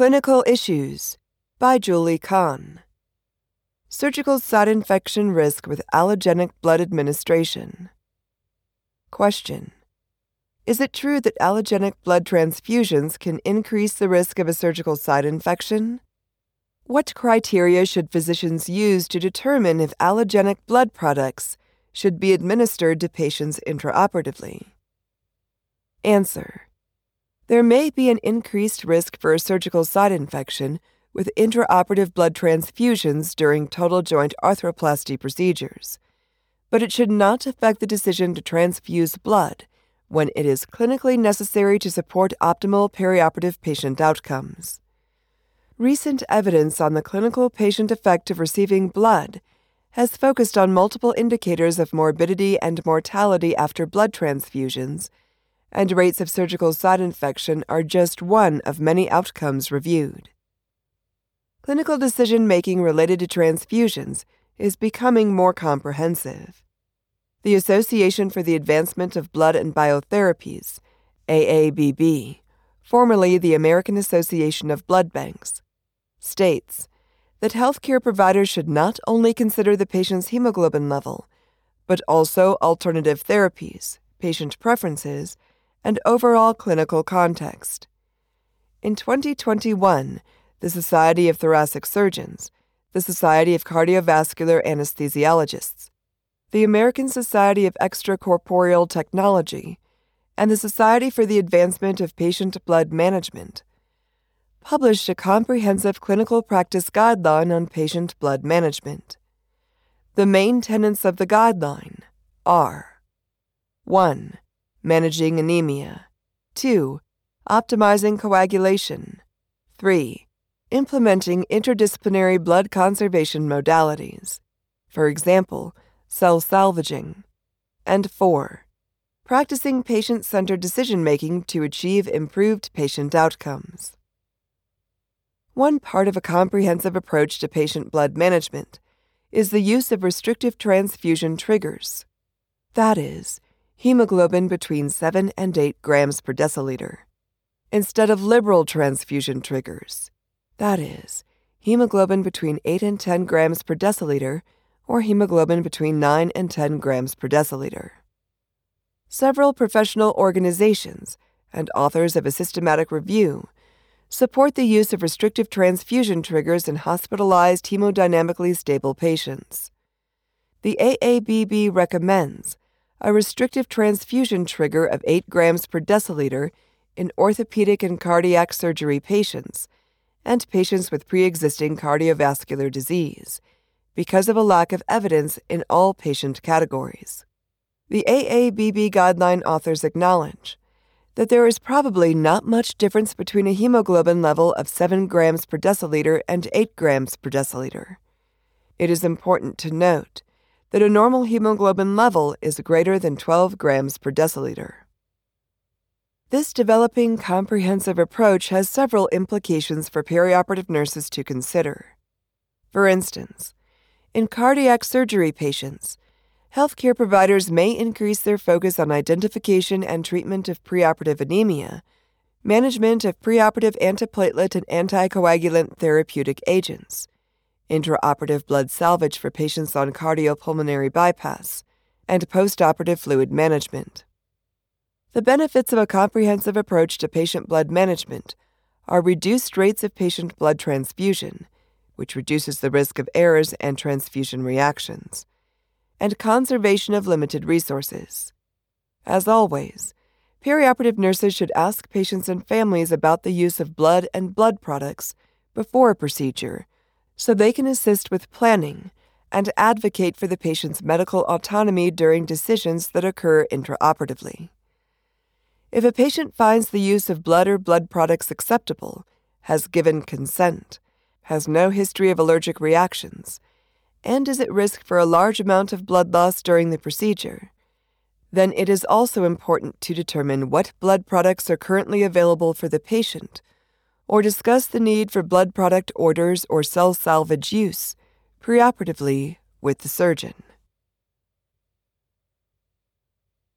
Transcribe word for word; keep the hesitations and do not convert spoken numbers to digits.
Clinical Issues by Julie Kahn. Surgical site infection risk with allogenic blood administration. Question. Is it true that allogenic blood transfusions can increase the risk of a surgical site infection? What criteria should physicians use to determine if allogenic blood products should be administered to patients intraoperatively? Answer. There may be an increased risk for a surgical site infection with intraoperative blood transfusions during total joint arthroplasty procedures, but it should not affect the decision to transfuse blood when it is clinically necessary to support optimal perioperative patient outcomes. Recent evidence on the clinical patient effect of receiving blood has focused on multiple indicators of morbidity and mortality after blood transfusions, and rates of surgical site infection are just one of many outcomes reviewed. Clinical decision-making related to transfusions is becoming more comprehensive. The Association for the Advancement of Blood and Biotherapies, A A B B, formerly the American Association of Blood Banks, states that healthcare providers should not only consider the patient's hemoglobin level, but also alternative therapies, patient preferences, and overall clinical context. In twenty twenty-one, the Society of Thoracic Surgeons, the Society of Cardiovascular Anesthesiologists, the American Society of Extracorporeal Technology, and the Society for the Advancement of Patient Blood Management published a comprehensive clinical practice guideline on patient blood management. The main tenets of the guideline are one. Managing anemia, two. Optimizing coagulation, three. Implementing interdisciplinary blood conservation modalities, for example, cell salvaging, and four. Practicing patient-centered decision-making to achieve improved patient outcomes. One part of a comprehensive approach to patient blood management is the use of restrictive transfusion triggers, that is, hemoglobin between seven and eight grams per deciliter, instead of liberal transfusion triggers, that is, hemoglobin between eight and ten grams per deciliter or hemoglobin between nine and ten grams per deciliter. Several professional organizations and authors of a systematic review support the use of restrictive transfusion triggers in hospitalized hemodynamically stable patients. The A A B B recommends a restrictive transfusion trigger of eight grams per deciliter in orthopedic and cardiac surgery patients and patients with pre-existing cardiovascular disease, because of a lack of evidence in all patient categories. The A A B B guideline authors acknowledge that there is probably not much difference between a hemoglobin level of seven grams per deciliter and eight grams per deciliter. It is important to note that a normal hemoglobin level is greater than twelve grams per deciliter. This developing comprehensive approach has several implications for perioperative nurses to consider. For instance, in cardiac surgery patients, healthcare providers may increase their focus on identification and treatment of preoperative anemia, management of preoperative antiplatelet and anticoagulant therapeutic agents, intraoperative blood salvage for patients on cardiopulmonary bypass, and postoperative fluid management. The benefits of a comprehensive approach to patient blood management are reduced rates of patient blood transfusion, which reduces the risk of errors and transfusion reactions, and conservation of limited resources. As always, perioperative nurses should ask patients and families about the use of blood and blood products before a procedure so they can assist with planning and advocate for the patient's medical autonomy during decisions that occur intraoperatively. If a patient finds the use of blood or blood products acceptable, has given consent, has no history of allergic reactions, and is at risk for a large amount of blood loss during the procedure, then it is also important to determine what blood products are currently available for the patient, or discuss the need for blood product orders or cell salvage use preoperatively with the surgeon.